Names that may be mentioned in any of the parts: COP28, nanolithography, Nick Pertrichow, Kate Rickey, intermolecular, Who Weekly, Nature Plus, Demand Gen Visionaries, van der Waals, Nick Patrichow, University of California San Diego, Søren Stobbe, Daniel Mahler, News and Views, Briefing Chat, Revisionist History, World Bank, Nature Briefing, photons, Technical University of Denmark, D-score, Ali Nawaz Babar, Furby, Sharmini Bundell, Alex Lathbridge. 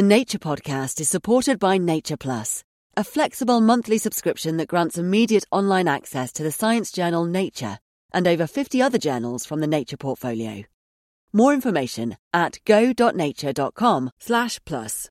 The Nature Podcast is supported by Nature Plus, a flexible monthly subscription that grants immediate online access to the science journal Nature and over 50 other journals from the Nature portfolio. More information at go.nature.com/plus.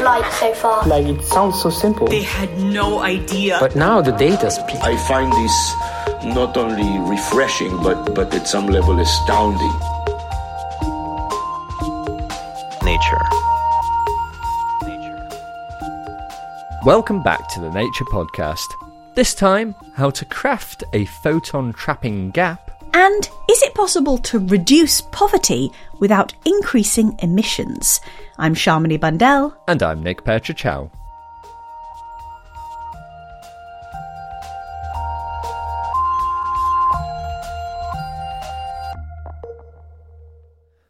light so far? Like, it sounds so simple. They had no idea. But now the data speaks. I find this not only refreshing, but at some level astounding. Nature. Welcome back to the Nature Podcast. This time, how to craft a photon-trapping gap. And is it possible to reduce poverty without increasing emissions? I'm Sharmini Bundell. And I'm Nick Pertrichow.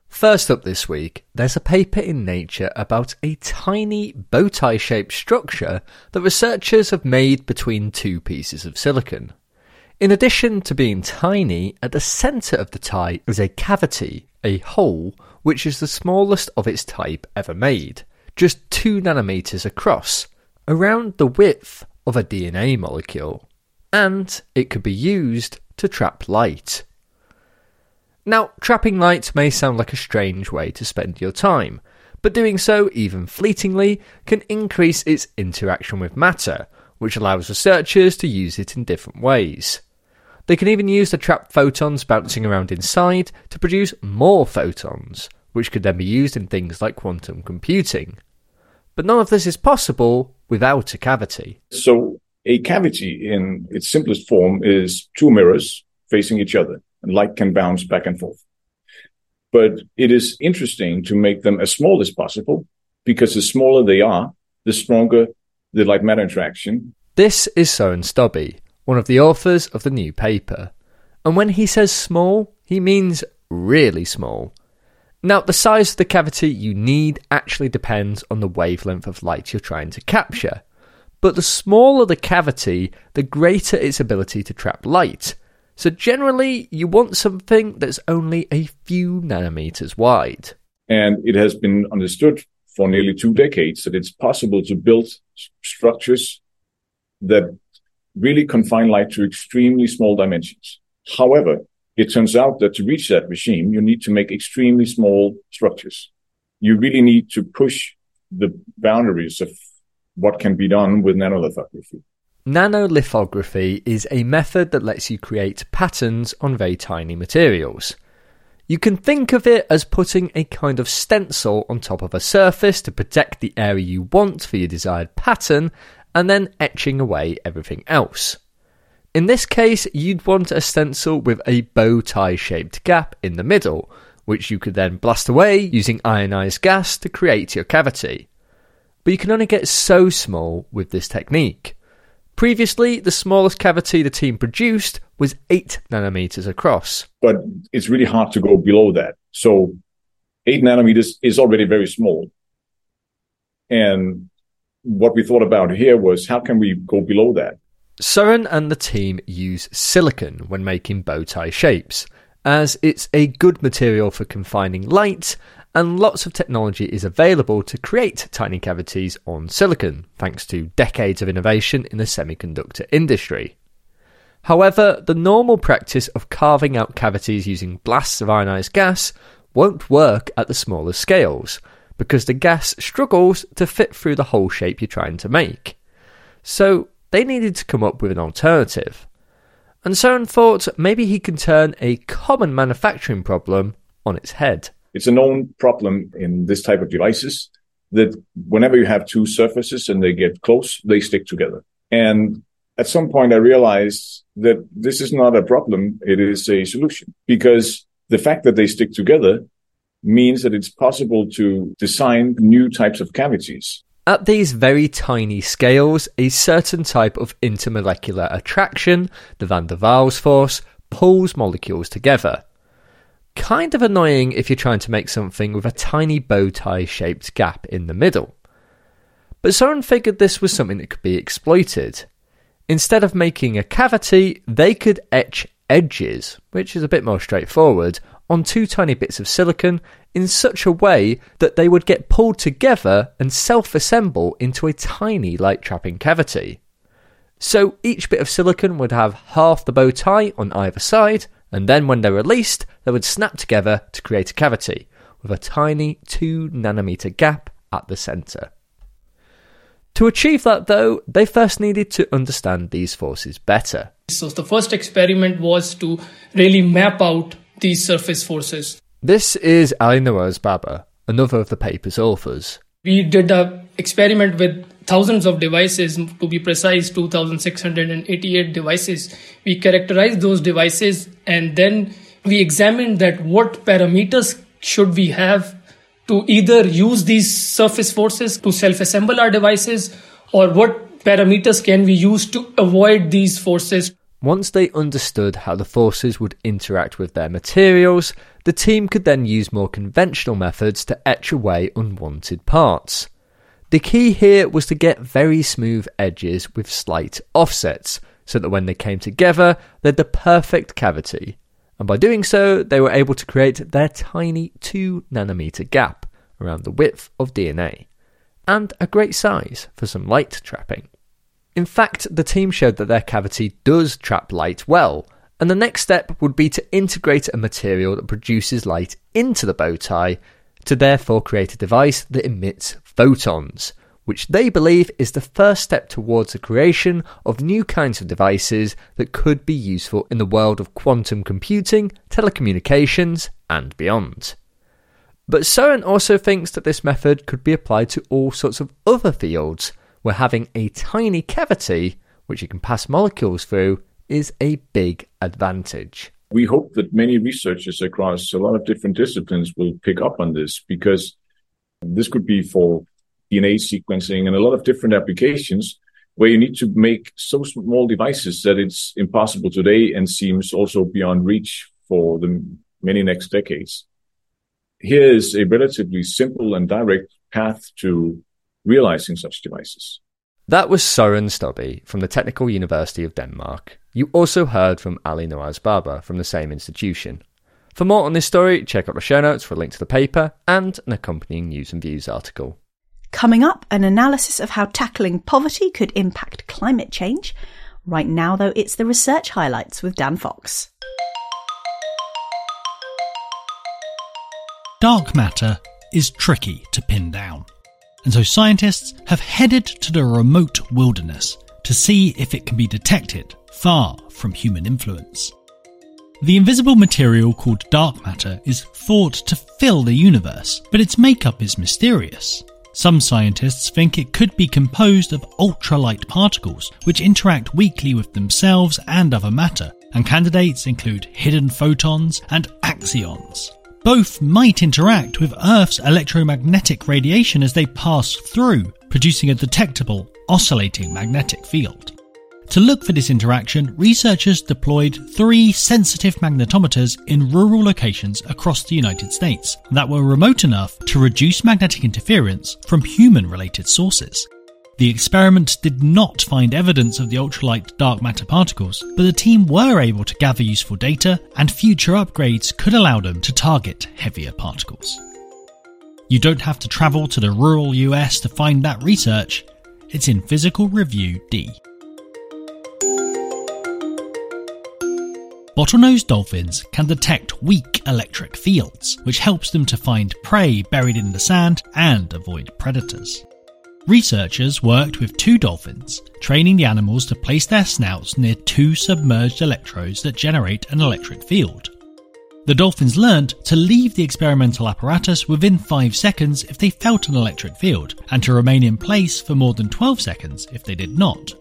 First up this week, there's a paper in Nature about a tiny bow-tie-shaped structure that researchers have made between two pieces of silicon. In addition to being tiny, at the centre of the tie is a cavity, a hole, which is the smallest of its type ever made, just 2 nanometres across, around the width of a DNA molecule, and it could be used to trap light. Now, trapping light may sound like a strange way to spend your time, but doing so, even fleetingly, can increase its interaction with matter, which allows researchers to use it in different ways. They can even use the trapped photons bouncing around inside to produce more photons, which could then be used in things like quantum computing. But none of this is possible without a cavity. So a cavity in its simplest form is two mirrors facing each other, and light can bounce back and forth. But it is interesting to make them as small as possible, because the smaller they are, the stronger the light-matter interaction. This is Søren Stobbe, one of the authors of the new paper. And when he says small, he means really small. Now, the size of the cavity you need actually depends on the wavelength of light you're trying to capture. But the smaller the cavity, the greater its ability to trap light. So generally, you want something that's only a few nanometers wide. And it has been understood for nearly 2 decades that it's possible to build structures that really confine light to extremely small dimensions. However, it turns out that to reach that regime, you need to make extremely small structures. You really need to push the boundaries of what can be done with nanolithography. Nanolithography is a method that lets you create patterns on very tiny materials. You can think of it as putting a kind of stencil on top of a surface to protect the area you want for your desired pattern, and then etching away everything else. In this case, you'd want a stencil with a bow-tie-shaped gap in the middle, which you could then blast away using ionized gas to create your cavity. But you can only get so small with this technique. Previously, the smallest cavity the team produced was 8 nanometers across. But it's really hard to go below that. So 8 nanometers is already very small. And what we thought about here was, how can we go below that? Søren and the team use silicon when making bow-tie shapes, as it's a good material for confining light, and lots of technology is available to create tiny cavities on silicon, thanks to decades of innovation in the semiconductor industry. However, the normal practice of carving out cavities using blasts of ionized gas won't work at the smaller scales, because the gas struggles to fit through the whole shape you're trying to make. So they needed to come up with an alternative. And Søren thought maybe he can turn a common manufacturing problem on its head. It's a known problem in this type of devices that whenever you have two surfaces and they get close, they stick together. And at some point I realized that this is not a problem, it is a solution. Because the fact that they stick together means that it's possible to design new types of cavities. At these very tiny scales, a certain type of intermolecular attraction, the van der Waals force, pulls molecules together. Kind of annoying if you're trying to make something with a tiny bow tie shaped gap in the middle. But Søren figured this was something that could be exploited. Instead of making a cavity, they could etch edges, which is a bit more straightforward, on two tiny bits of silicon in such a way that they would get pulled together and self-assemble into a tiny light-trapping cavity. So each bit of silicon would have half the bow tie on either side, and then when they're released, they would snap together to create a cavity, with a tiny 2 nanometer gap at the centre. To achieve that though, they first needed to understand these forces better. So the first experiment was to really map out these surface forces. This is Ali Nawaz Babar, another of the paper's authors. We did an experiment with thousands of devices, to be precise 2,688 devices. We characterized those devices and then we examined that what parameters should we have to either use these surface forces to self-assemble our devices, or what parameters can we use to avoid these forces. Once they understood how the forces would interact with their materials, the team could then use more conventional methods to etch away unwanted parts. The key here was to get very smooth edges with slight offsets, so that when they came together, they had the perfect cavity. And by doing so, they were able to create their tiny 2 nanometer gap around the width of DNA, and a great size for some light trapping. In fact, the team showed that their cavity does trap light well, and the next step would be to integrate a material that produces light into the bow tie to therefore create a device that emits photons, which they believe is the first step towards the creation of new kinds of devices that could be useful in the world of quantum computing, telecommunications, and beyond. But Søren also thinks that this method could be applied to all sorts of other fields, where having a tiny cavity, which you can pass molecules through, is a big advantage. We hope that many researchers across a lot of different disciplines will pick up on this, because this could be for DNA sequencing and a lot of different applications where you need to make so small devices that it's impossible today and seems also beyond reach for the many next decades. Here is a relatively simple and direct path to realizing such devices. That was Søren Stobbe from the Technical University of Denmark. You also heard from Ali Nawaz Babar from the same institution. For more on this story, check out the show notes for a link to the paper and an accompanying News and Views article. Coming up, an analysis of how tackling poverty could impact climate change. Right now, though, it's the research highlights with Dan Fox. Dark matter is tricky to pin down, and so scientists have headed to the remote wilderness to see if it can be detected far from human influence. The invisible material called dark matter is thought to fill the universe, but its makeup is mysterious. Some scientists think it could be composed of ultralight particles, which interact weakly with themselves and other matter, and candidates include hidden photons and axions. Both might interact with Earth's electromagnetic radiation as they pass through, producing a detectable, oscillating magnetic field. To look for this interaction, researchers deployed 3 sensitive magnetometers in rural locations across the United States that were remote enough to reduce magnetic interference from human-related sources. The experiment did not find evidence of the ultralight dark matter particles, but the team were able to gather useful data, and future upgrades could allow them to target heavier particles. You don't have to travel to the rural US to find that research. It's in Physical Review D. Bottlenose dolphins can detect weak electric fields, which helps them to find prey buried in the sand and avoid predators. Researchers worked with 2 dolphins, training the animals to place their snouts near 2 submerged electrodes that generate an electric field. The dolphins learnt to leave the experimental apparatus within 5 seconds if they felt an electric field, and to remain in place for more than 12 seconds if they did not.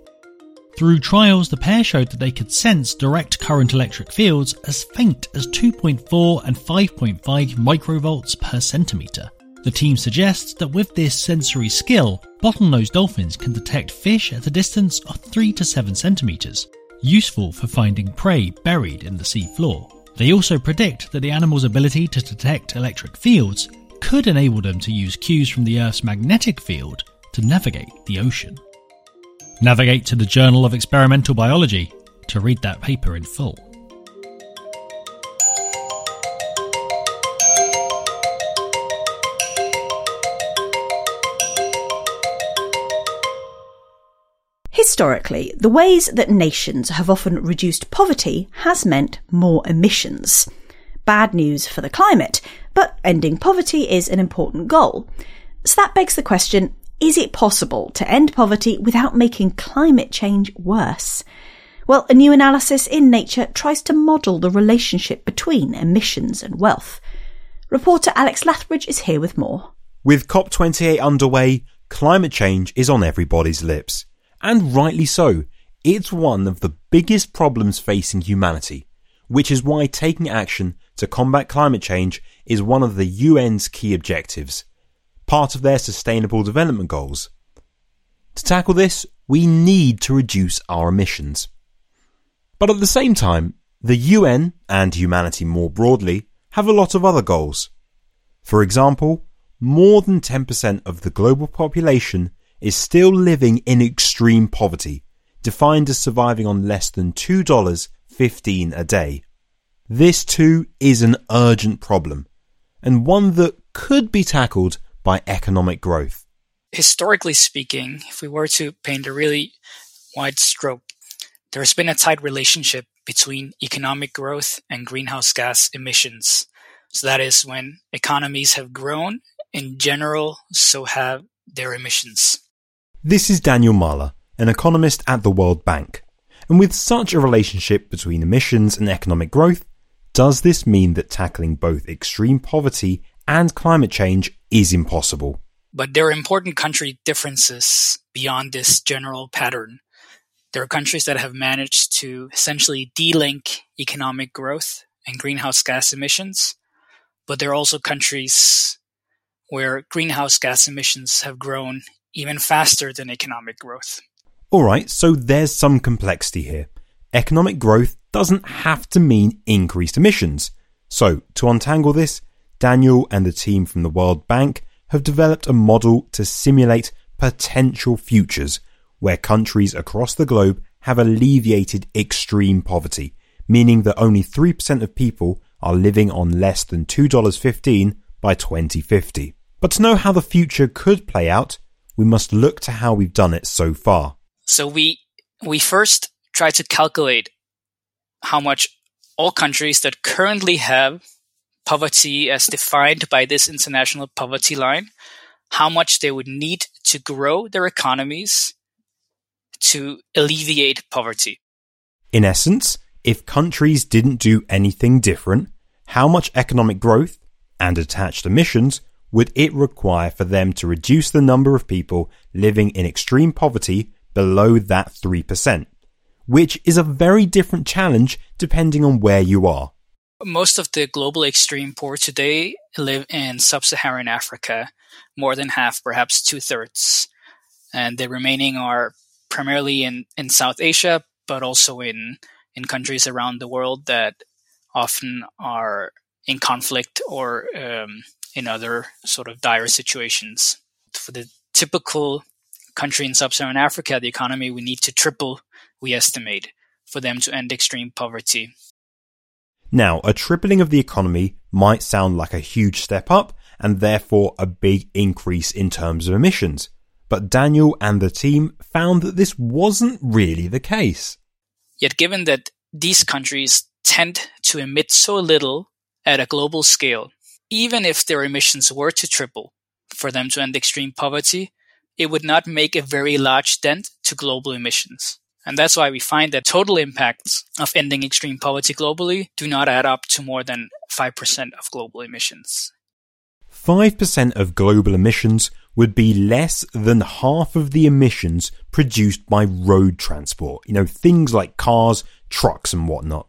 Through trials, the pair showed that they could sense direct current electric fields as faint as 2.4 and 5.5 microvolts per centimetre, The team suggests that with this sensory skill, bottlenose dolphins can detect fish at a distance of 3 to 7 centimetres, useful for finding prey buried in the sea floor. They also predict that the animal's ability to detect electric fields could enable them to use cues from the Earth's magnetic field to navigate the ocean. Navigate to the Journal of Experimental Biology to read that paper in full. Historically, the ways that nations have often reduced poverty has meant more emissions. Bad news for the climate, but ending poverty is an important goal. So that begs the question, is it possible to end poverty without making climate change worse? Well, a new analysis in Nature tries to model the relationship between emissions and wealth. Reporter Alex Lathbridge is here with more. With COP28 underway, climate change is on everybody's lips. And rightly so, it's one of the biggest problems facing humanity, which is why taking action to combat climate change is one of the UN's key objectives, part of their Sustainable Development Goals. To tackle this, we need to reduce our emissions. But at the same time, the UN, and humanity more broadly, have a lot of other goals. For example, more than 10% of the global population is still living in extreme poverty, defined as surviving on less than $2.15 a day. This too is an urgent problem, and one that could be tackled by economic growth. Historically speaking, if we were to paint a really wide stroke, there's been a tight relationship between economic growth and greenhouse gas emissions. So that is, when economies have grown, in general, so have their emissions. This is Daniel Mahler, an economist at the World Bank. And with such a relationship between emissions and economic growth, does this mean that tackling both extreme poverty and climate change is impossible? But there are important country differences beyond this general pattern. There are countries that have managed to essentially delink economic growth and greenhouse gas emissions, but there are also countries where greenhouse gas emissions have grown even faster than economic growth. Alright, so there's some complexity here. Economic growth doesn't have to mean increased emissions. So, to untangle this, Daniel and the team from the World Bank have developed a model to simulate potential futures where countries across the globe have alleviated extreme poverty, meaning that only 3% of people are living on less than $2.15 by 2050. But to know how the future could play out, we must look to how we've done it so far. So we first try to calculate how much all countries that currently have poverty as defined by this international poverty line, how much they would need to grow their economies to alleviate poverty. In essence, if countries didn't do anything different, how much economic growth and attached emissions would it require for them to reduce the number of people living in extreme poverty below that 3%, which is a very different challenge depending on where you are. Most of the global extreme poor today live in sub-Saharan Africa, more than half, perhaps two-thirds. And the remaining are primarily in South Asia, but also in countries around the world that often are in conflict or in other sort of dire situations. For the typical country in sub-Saharan Africa, the economy would need to triple, we estimate, for them to end extreme poverty. Now, a tripling of the economy might sound like a huge step up and therefore a big increase in terms of emissions. But Daniel and the team found that this wasn't really the case. Yet given that these countries tend to emit so little at a global scale, even if their emissions were to triple for them to end extreme poverty, it would not make a very large dent to global emissions. And that's why we find that total impacts of ending extreme poverty globally do not add up to more than 5% of global emissions. 5% of global emissions would be less than half of the emissions produced by road transport, things like cars, trucks and whatnot.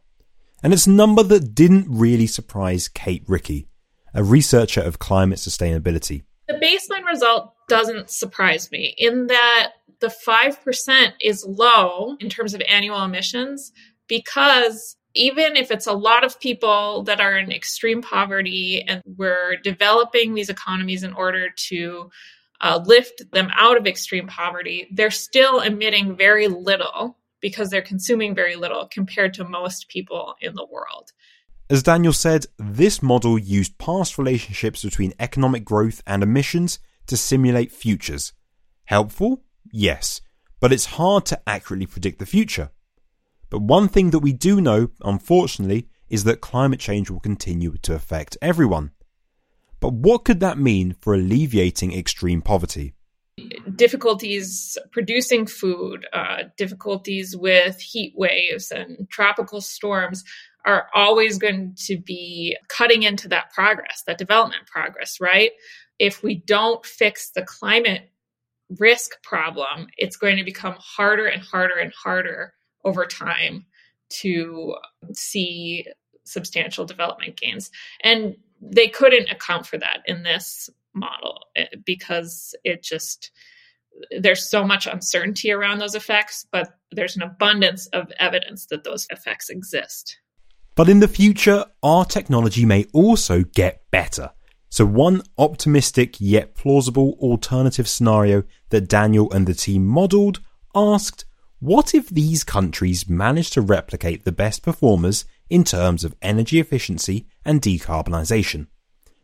And it's a number that didn't really surprise Kate Rickey, a researcher of climate sustainability. The baseline result doesn't surprise me in that the 5% is low in terms of annual emissions because even if it's a lot of people that are in extreme poverty and we're developing these economies in order to lift them out of extreme poverty, they're still emitting very little because they're consuming very little compared to most people in the world. As Daniel said, this model used past relationships between economic growth and emissions to simulate futures. Helpful? Yes, but it's hard to accurately predict the future. But one thing that we do know, unfortunately, is that climate change will continue to affect everyone. But what could that mean for alleviating extreme poverty? Difficulties producing food, difficulties with heat waves and tropical storms are always going to be cutting into that progress, that development progress, right? If we don't fix the climate risk problem, it's going to become harder and harder and harder over time to see substantial development gains. And they couldn't account for that in this model because there's so much uncertainty around those effects, but there's an abundance of evidence that those effects exist. But in the future, our technology may also get better. So one optimistic yet plausible alternative scenario that Daniel and the team modeled asked, what if these countries manage to replicate the best performers in terms of energy efficiency and decarbonisation?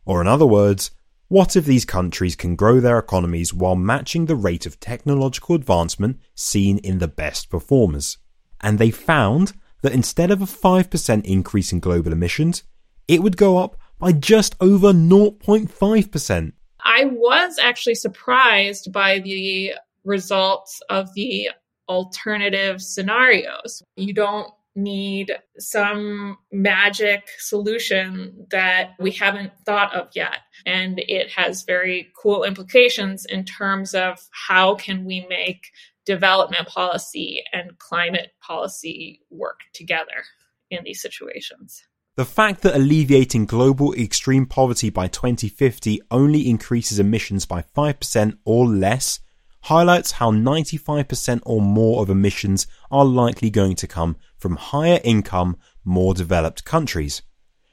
Or in other words, what if these countries can grow their economies while matching the rate of technological advancement seen in the best performers? And they found that instead of a 5% increase in global emissions, it would go up by just over 0.5%. I was actually surprised by the results of the alternative scenarios. You don't need some magic solution that we haven't thought of yet. And it has very cool implications in terms of how can we make development policy and climate policy work together in these situations. The fact that alleviating global extreme poverty by 2050 only increases emissions by 5% or less highlights how 95% or more of emissions are likely going to come from higher income, more developed countries.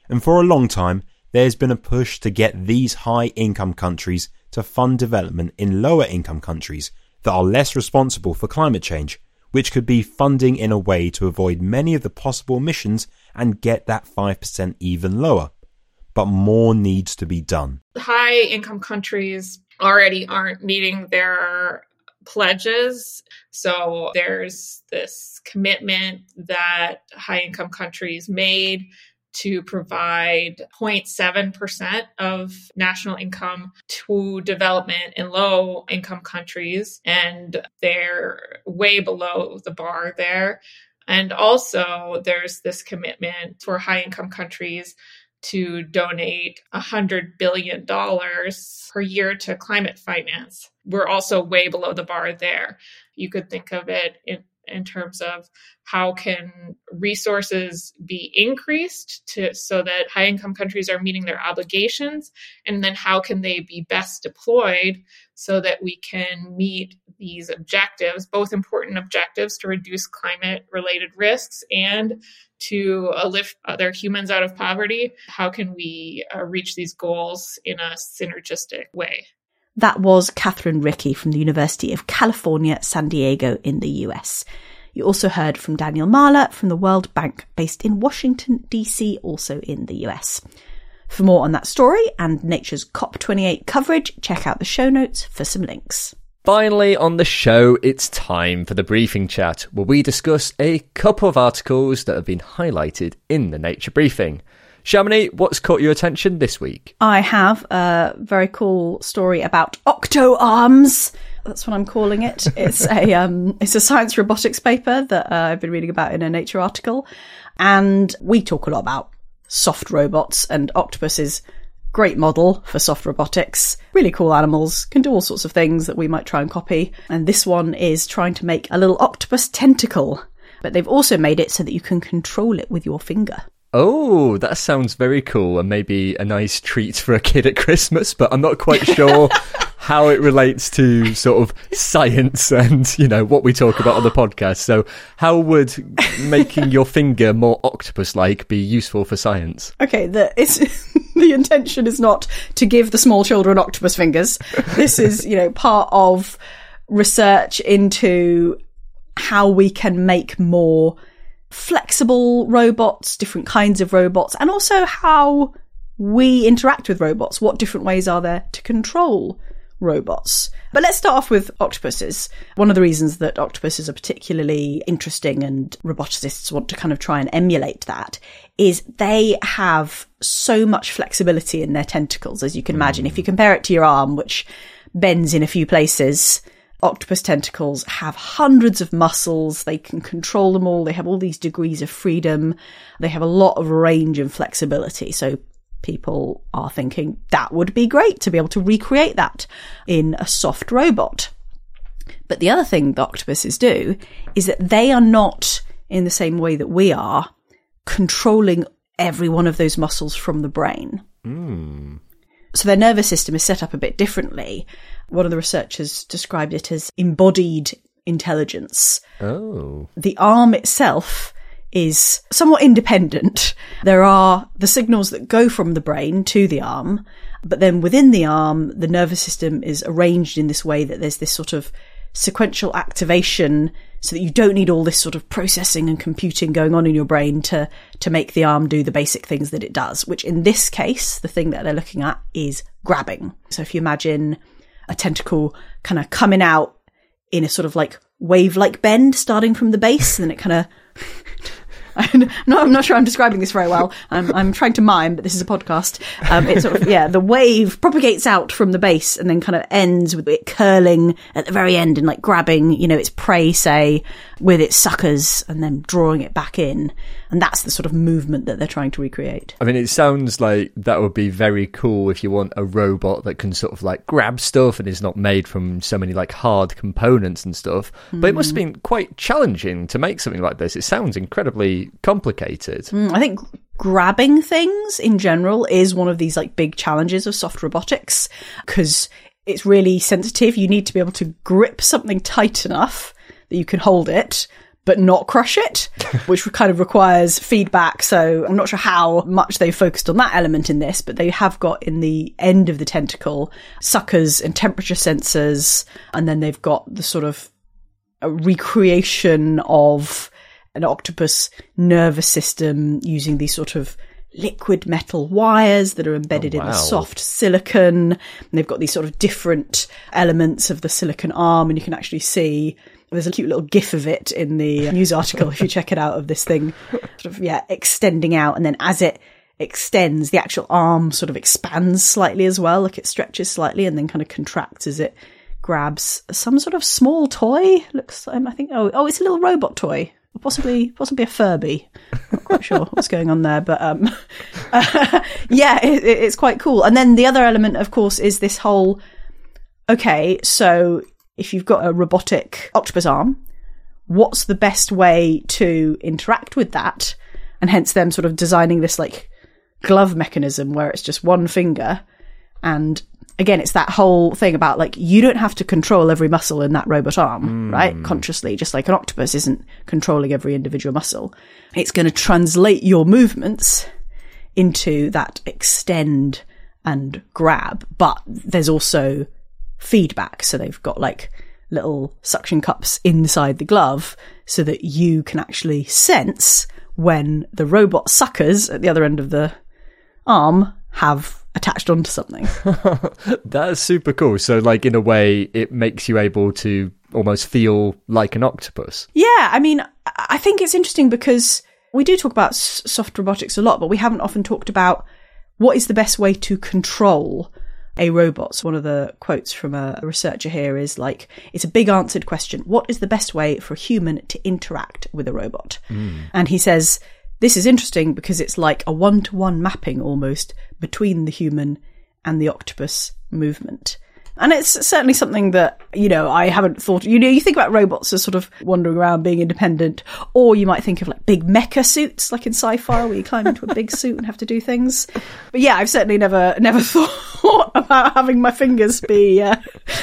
And for a long time, there's been a push to get these high income countries to fund development in lower income countries that are less responsible for climate change, which could be funding in a way to avoid many of the possible emissions and get that 5% even lower. But more needs to be done. High income countries already aren't meeting their pledges. So there's this commitment that high-income countries made to provide 0.7% of national income to development in low-income countries, and they're way below the bar there. And also there's this commitment for high-income countries to donate $100 billion per year to climate finance. We're also way below the bar there. You could think of it in terms of how can resources be increased so that high-income countries are meeting their obligations, and then how can they be best deployed so that we can meet these objectives, both important objectives to reduce climate-related risks and to lift other humans out of poverty. How can we reach these goals in a synergistic way? That was Kate Rickey from the University of California, San Diego in the US. You also heard from Daniel Mahler from the World Bank based in Washington, DC, also in the US. For more on that story and Nature's COP28 coverage, check out the show notes for some links. Finally on the show, it's time for the Briefing Chat, where we discuss a couple of articles that have been highlighted in the Nature Briefing. Shamini, what's caught your attention this week? I have a very cool story about octo-arms. That's what I'm calling it. It's a science robotics paper that I've been reading about in a Nature article. And we talk a lot about soft robots, and octopus is a great model for soft robotics. Really cool animals, can do all sorts of things that we might try and copy. And this one is trying to make a little octopus tentacle. But they've also made it so that you can control it with your finger. Oh, that sounds very cool, and maybe a nice treat for a kid at Christmas, but I'm not quite sure how it relates to sort of science and, you know, what we talk about on the podcast. So how would making your finger more octopus-like be useful for science? Okay, the intention is not to give the small children octopus fingers. This is, you know, part of research into how we can make more flexible robots, different kinds of robots, and also how we interact with robots. What different ways are there to control robots? But let's start off with octopuses. One of the reasons that octopuses are particularly interesting and roboticists want to kind of try and emulate that is they have so much flexibility in their tentacles, as you can imagine. If you compare it to your arm, which bends in a few places, octopus tentacles have hundreds of muscles. They can control them all. They have all these degrees of freedom. They have a lot of range and flexibility. So people are thinking that would be great to be able to recreate that in a soft robot. But the other thing that octopuses do is that they are not, in the same way that we are, controlling every one of those muscles from the brain. So their nervous system is set up a bit differently. One of the researchers described it as embodied intelligence. Oh. The arm itself is somewhat independent. There are the signals that go from the brain to the arm, but then within the arm, the nervous system is arranged in this way that there's this sort of sequential activation so that you don't need all this sort of processing and computing going on in your brain to make the arm do the basic things that it does, which in this case, the thing that they're looking at is grabbing. So if you imagine a tentacle kind of coming out in a sort of like wave-like bend starting from the base, and then it kind of... I'm not sure I'm describing this very well. I'm trying to mime, but this is a podcast. It's sort of, the wave propagates out from the base and then kind of ends with it curling at the very end and like grabbing, you know, its prey, say, with its suckers and then drawing it back in. And that's the sort of movement that they're trying to recreate. I mean, it sounds like that would be very cool if you want a robot that can sort of like grab stuff and is not made from so many like hard components and stuff. But it must have been quite challenging to make something like this. It sounds incredibly complicated. I think grabbing things in general is one of these like big challenges of soft robotics because it's really sensitive. You need to be able to grip something tight enough that you can hold it but not crush it, which kind of requires feedback. So I'm not sure how much they focused on that element in this, but they have got in the end of the tentacle suckers and temperature sensors, and then they've got the sort of a recreation of an octopus nervous system using these sort of liquid metal wires that are embedded in the soft silicon. And they've got these sort of different elements of the silicon arm, and you can actually see... There's a cute little gif of it in the news article, if you check it out, of this thing sort of, extending out. And then as it extends, the actual arm sort of expands slightly as well, like it stretches slightly and then kind of contracts as it grabs some sort of small toy. Looks, I think, it's a little robot toy, possibly a Furby. Not quite sure what's going on there, but it's quite cool. And then the other element, of course, is this whole, if you've got a robotic octopus arm, what's the best way to interact with that? And hence them sort of designing this like glove mechanism where it's just one finger. And again, it's that whole thing about like, you don't have to control every muscle in that robot arm, right? Consciously, just like an octopus isn't controlling every individual muscle. It's going to translate your movements into that extend and grab. But there's also feedback, so they've got like little suction cups inside the glove so that you can actually sense when the robot suckers at the other end of the arm have attached onto something. That's super cool. So like in a way it makes you able to almost feel like an octopus. I mean, I think it's interesting because we do talk about soft robotics a lot, but we haven't often talked about what is the best way to control a robot. So one of the quotes from a researcher here is like, it's a big answered question. What is the best way for a human to interact with a robot? And he says, this is interesting because it's like a one-to-one mapping almost between the human and the octopus movement. And it's certainly something that, you know, I haven't thought, you know, you think about robots as sort of wandering around being independent, or you might think of like big mecha suits, like in sci-fi where you climb into a big suit and have to do things. But yeah, I've certainly never thought about having my fingers be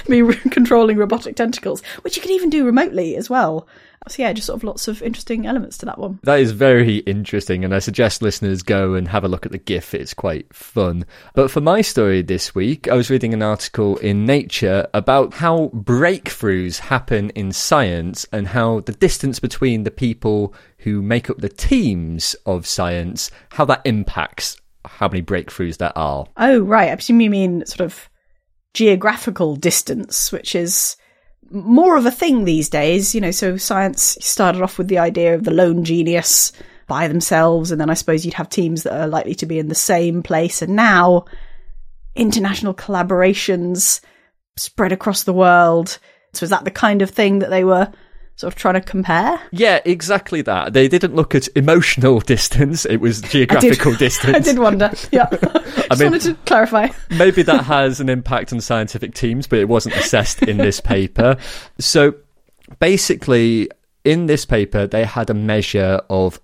me controlling robotic tentacles, which you can even do remotely as well. So yeah, just sort of lots of interesting elements to that one. That is very interesting, and I suggest listeners go and have a look at the GIF. It's quite fun. But for my story this week, I was reading an article in Nature about how breakthroughs happen in science and how the distance between the people who make up the teams of science, how that impacts how many breakthroughs there are. Oh, right. I presume you mean sort of geographical distance, which is more of a thing these days, you know. So science started off with the idea of the lone genius by themselves, and then I suppose you'd have teams that are likely to be in the same place, and now international collaborations spread across the world. So is that the kind of thing that they were sort of trying to compare? Yeah, exactly that. They didn't look at emotional distance, it was geographical distance. I did wonder, yeah. I just wanted to clarify. Maybe that has an impact on scientific teams, but it wasn't assessed in this paper. So basically, in this paper, they had a measure of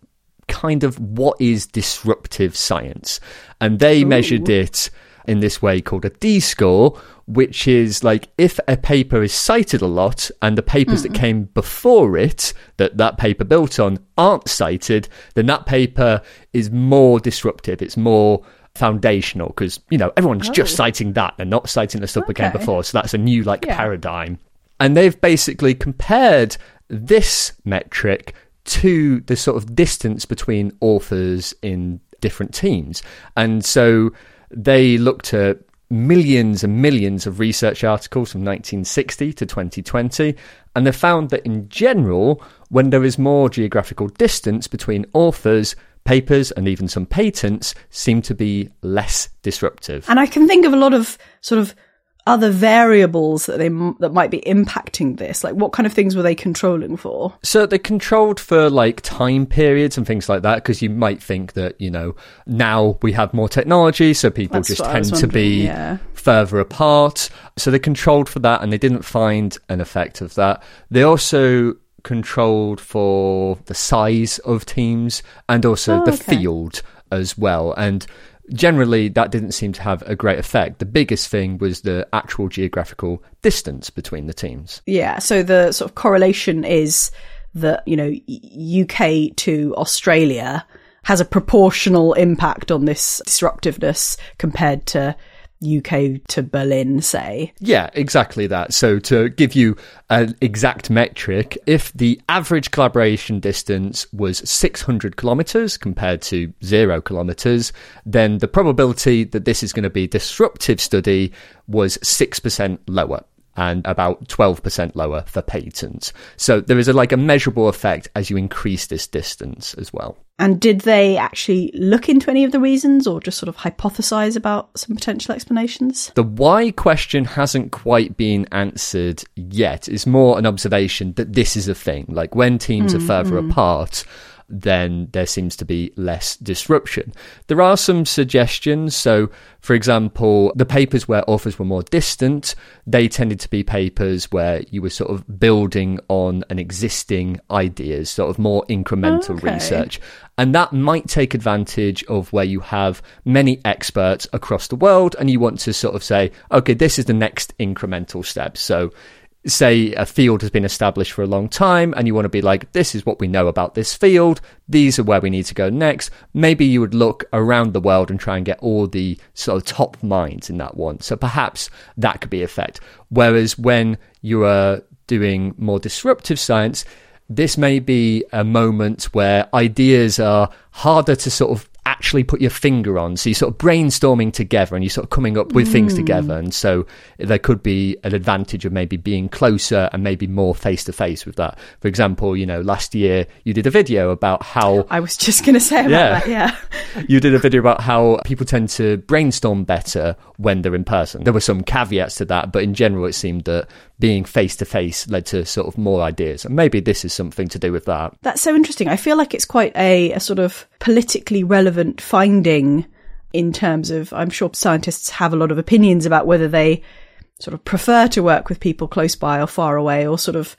kind of what is disruptive science. And they measured it in this way called a D-score, which is like if a paper is cited a lot and the papers that came before it, that paper built on, aren't cited, then that paper is more disruptive. It's more foundational because, you know, everyone's just citing that and not citing the stuff that came before. So that's a new paradigm. And they've basically compared this metric to the sort of distance between authors in different teams. And so they looked at millions and millions of research articles from 1960 to 2020, and they found that in general, when there is more geographical distance between authors, papers and even some patents seem to be less disruptive. And I can think of a lot of sort of other variables that might be impacting this. Like, what kind of things were they controlling for? So they controlled for like time periods and things like that, because you might think that, you know, now we have more technology, so people tend to be further apart. So they controlled for that, and they didn't find an effect of that. They also controlled for the size of teams and also the field as well, and generally, that didn't seem to have a great effect. The biggest thing was the actual geographical distance between the teams. Yeah, so the sort of correlation is that, you know, UK to Australia has a proportional impact on this disruptiveness compared to UK to Berlin, say. Yeah, exactly that. So to give you an exact metric, if the average collaboration distance was 600 kilometers compared to 0 kilometers, then the probability that this is going to be a disruptive study was 6% lower, and about 12% lower for patents. So there is a measurable effect as you increase this distance as well. And did they actually look into any of the reasons, or just sort of hypothesize about some potential explanations? The why question hasn't quite been answered yet. It's more an observation that this is a thing. Like, when teams are further apart, then there seems to be less disruption. There are some suggestions. So, for example, the papers where authors were more distant, they tended to be papers where you were sort of building on an existing ideas, sort of more incremental research. And that might take advantage of where you have many experts across the world and you want to sort of say, okay, this is the next incremental step. So say a field has been established for a long time and you want to be like, this is what we know about this field, these are where we need to go next. Maybe you would look around the world and try and get all the sort of top minds in that one. So perhaps that could be an effect. Whereas when you are doing more disruptive science, this may be a moment where ideas are harder to sort of actually put your finger on. So you're sort of brainstorming together and you're sort of coming up with things together. And so there could be an advantage of maybe being closer and maybe more face to face with that. For example, you know, last year you did a video about how... I was just going to say about that, yeah. You did a video about how people tend to brainstorm better when they're in person. There were some caveats to that, but in general it seemed that being face to face led to sort of more ideas. And maybe this is something to do with that. That's so interesting. I feel like it's quite a sort of politically relevant finding in terms of, I'm sure scientists have a lot of opinions about whether they sort of prefer to work with people close by or far away, or sort of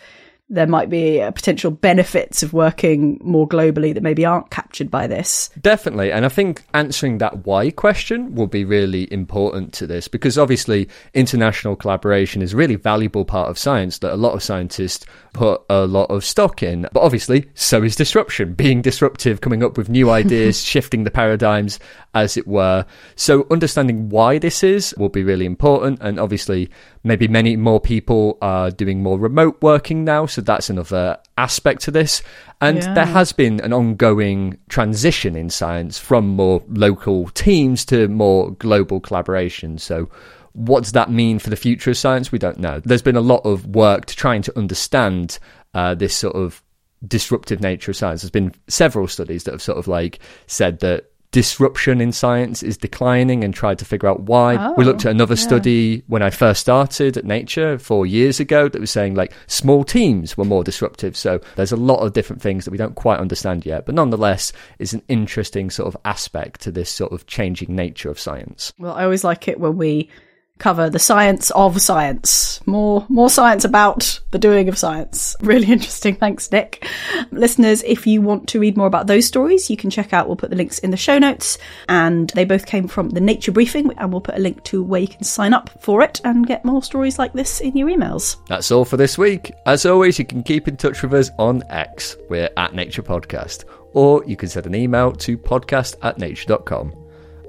there might be potential benefits of working more globally that maybe aren't captured by this? Definitely. And I think answering that why question will be really important to this, because obviously international collaboration is a really valuable part of science that a lot of scientists put a lot of stock in. But obviously, so is disruption, being disruptive, coming up with new ideas, shifting the paradigms, as it were. So understanding why this is will be really important. And obviously, maybe many more people are doing more remote working now. So that's another aspect to this. And there has been an ongoing transition in science from more local teams to more global collaboration. So what does that mean for the future of science? We don't know. There's been a lot of work to trying to understand this sort of disruptive nature of science. There's been several studies that have sort of like said that disruption in science is declining and tried to figure out why. We looked at another study when I first started at Nature 4 years ago that was saying like small teams were more disruptive. So there's a lot of different things that we don't quite understand yet, but nonetheless it's an interesting sort of aspect to this sort of changing nature of science. Well, I always like it when we cover the science of science, more science about the doing of science. Really interesting. Thanks, Nick. Listeners, if you want to read more about those stories, you can check out, we'll put the links in the show notes, and they both came from the Nature Briefing, and we'll put a link to where you can sign up for it and get more stories like this in your emails. That's all for this week. As always, you can keep in touch with us on X. We're at Nature Podcast, or you can send an email to podcast@nature.com.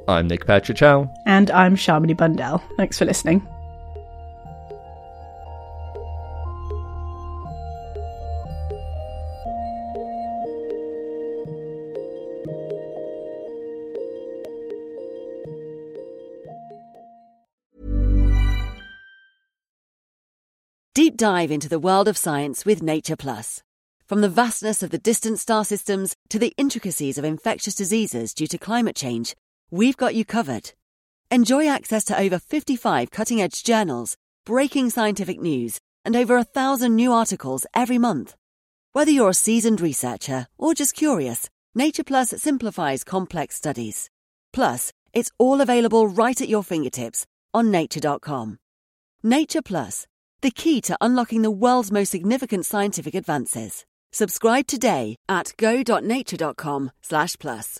I'm Nick Patrichow. And I'm Sharmini Bundell. Thanks for listening. Deep dive into the world of science with Nature Plus. From the vastness of the distant star systems to the intricacies of infectious diseases due to climate change, we've got you covered. Enjoy access to over 55 cutting-edge journals, breaking scientific news, and over 1,000 new articles every month. Whether you're a seasoned researcher or just curious, Nature Plus simplifies complex studies. Plus, it's all available right at your fingertips on nature.com. Nature Plus, the key to unlocking the world's most significant scientific advances. Subscribe today at go.nature.com/plus.